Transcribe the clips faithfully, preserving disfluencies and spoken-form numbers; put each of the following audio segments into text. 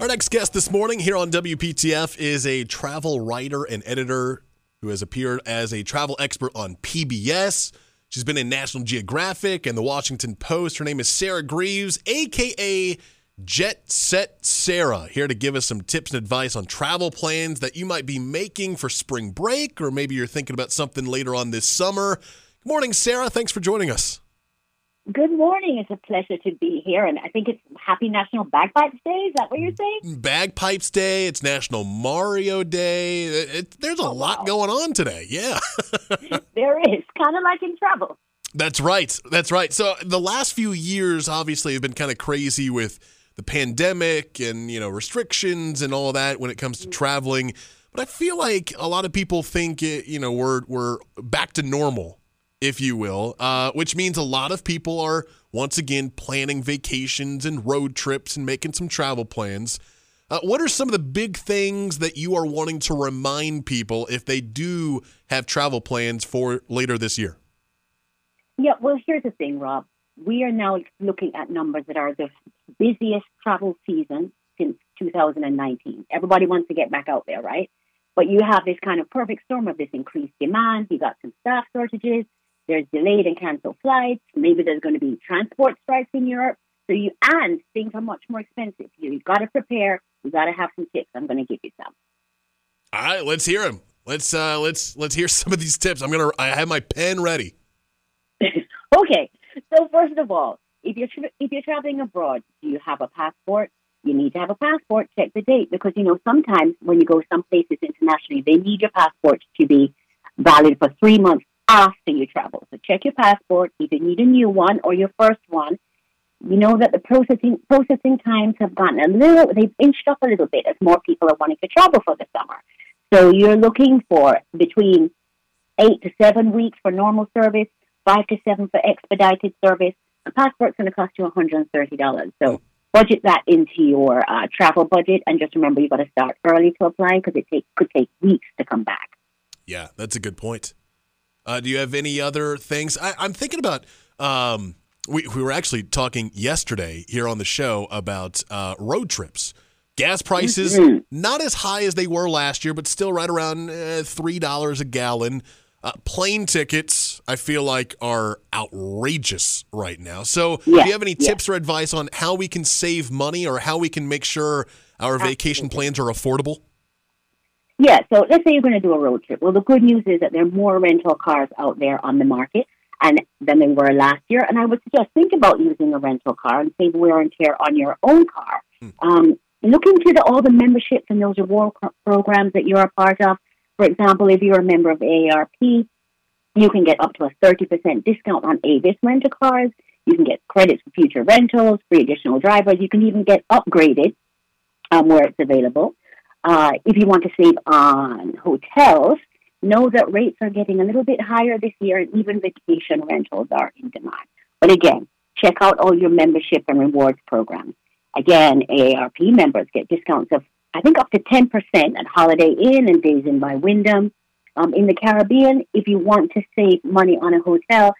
Our next guest this morning here on W P T F is a travel writer and editor who has appeared as a travel expert on P B S. She's been in National Geographic and the Washington Post. Her name is Sarah Greaves, a k a. Jet Set Sarah, here to give us some tips and advice on travel plans that you might be making for spring break, or maybe you're thinking about something later on this summer. Good morning, Sarah. Thanks for joining us. Good morning. It's a pleasure to be here, and I think it's Happy National Bagpipes Day. Is that what you're saying? Bagpipes Day. It's National Mario Day. It, it, there's a oh, lot wow. going on today. Yeah. There is. Kind of like in travel. That's right. That's right. So the last few years, obviously, have been kind of crazy with the pandemic and, you know, restrictions and all that when it comes to traveling. But I feel like a lot of people think, it, you know, we're we're back to normal, if you will, uh, which means a lot of people are, once again, planning vacations and road trips and making some travel plans. Uh, what are some of the big things that you are wanting to remind people if they do have travel plans for later this year? Yeah, well, here's the thing, Rob. We are now looking at numbers that are the busiest travel season since two thousand nineteen. Everybody wants to get back out there, right? But you have this kind of perfect storm of this increased demand. You got some staff shortages. There's delayed and canceled flights. Maybe there's going to be transport strikes in Europe. So you and things are much more expensive. You've got to prepare. You've got to have some tips. I'm going to give you some. All right, let's hear them. Let's uh, let's let's hear some of these tips. I'm gonna. I have my pen ready. Okay. So first of all, if you're tra- if you're traveling abroad, do you have a passport? You need to have a passport. Check the date because, you know, sometimes when you go some places internationally, they need your passport to be valid for three months after you travel. So check your passport. If you need a new one or your first one, you know that the processing processing times have gotten a little, they've inched up a little bit as more people are wanting to travel for the summer. So you're looking for between eight to seven weeks for normal service, five to seven for expedited service. A passport's going to cost you one hundred thirty dollars. So budget that into your uh, travel budget. And just remember, you've got to start early to apply because it take, could take weeks to come back. Yeah, that's a good point. Uh, do you have any other things? I, I'm thinking about, um, we, we were actually talking yesterday here on the show about uh, road trips. Gas prices, mm-hmm. not as high as they were last year, but still right around uh, three dollars a gallon. Uh, plane tickets, I feel like, are outrageous right now. So yeah, do you have any tips yeah. or advice on how we can save money or how we can make sure our Absolutely. vacation plans are affordable? Yeah, so let's say you're going to do a road trip. Well, the good news is that there are more rental cars out there on the market and than they were last year. And I would suggest think about using a rental car and save wear and tear on your own car. Hmm. Um, look into the, all the memberships and those reward programs that you're a part of. For example, if you're a member of A A R P, you can get up to a thirty percent discount on Avis rental cars. You can get credits for future rentals, free additional drivers. You can even get upgraded um, where it's available. Uh, if you want to save on hotels, know that rates are getting a little bit higher this year, and even vacation rentals are in demand. But again, check out all your membership and rewards programs. Again, A A R P members get discounts of I think up to ten percent at Holiday Inn and Days Inn by Wyndham. Um, in the Caribbean, if you want to save money on a hotel,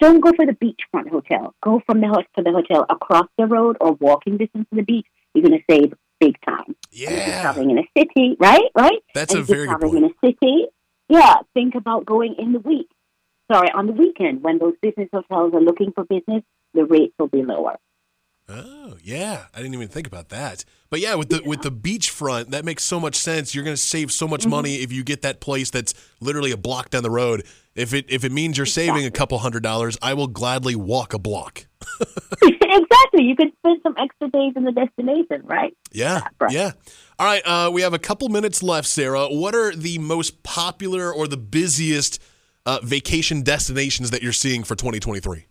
don't go for the beachfront hotel. Go from the hotel to the hotel across the road or walking distance to the beach. You're going to save big time. Yeah. If you're traveling in a city, right? Right? That's and a very good point. If you're traveling in a city, yeah, think about going in the week. Sorry, on the weekend when those business hotels are looking for business, the rates will be lower. Oh, yeah. I didn't even think about that. But yeah, with the yeah. with the beachfront, that makes so much sense. You're going to save so much mm-hmm. money if you get that place that's literally a block down the road. If it if it means you're exactly. saving a couple hundred dollars, I will gladly walk a block. Exactly. You could spend some extra days in the destination, right? Yeah. Right. Yeah. All right. Uh, we have a couple minutes left, Sarah. What are the most popular or the busiest uh, vacation destinations that you're seeing for twenty twenty-three?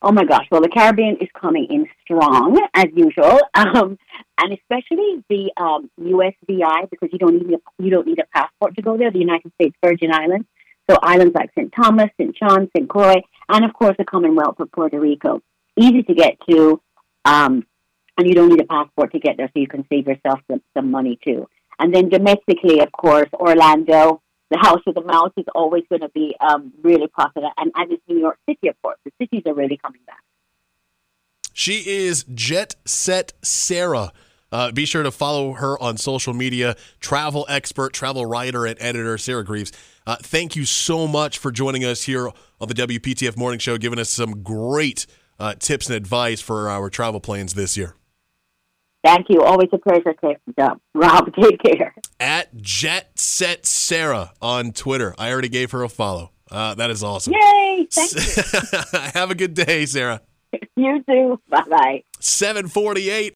Oh, my gosh. Well, the Caribbean is coming in strong, as usual, um, and especially the um, U S V I, because you don't need a, you don't need a passport to go there, the United States Virgin Islands. So islands like Saint Thomas, Saint John, Saint Croix, and, of course, the Commonwealth of Puerto Rico. Easy to get to, um, and you don't need a passport to get there, so you can save yourself some, some money, too. And then domestically, of course, Orlando. The House of the Mouse is always going to be um, really popular. And as is New York City, of course. The cities are really coming back. She is Jet Set Sarah Uh, be sure to follow her on social media, travel expert, travel writer, and editor, Sarah Greaves. Uh, thank you so much for joining us here on the W P T F Morning Show, giving us some great uh, tips and advice for our travel plans this year. Thank you. Always a pleasure, Rob. Take care. At Jet Set Sarah on Twitter. I already gave her a follow. Uh, that is awesome. Yay! Thank you. Have a good day, Sarah. You too. Bye-bye. seven forty-eight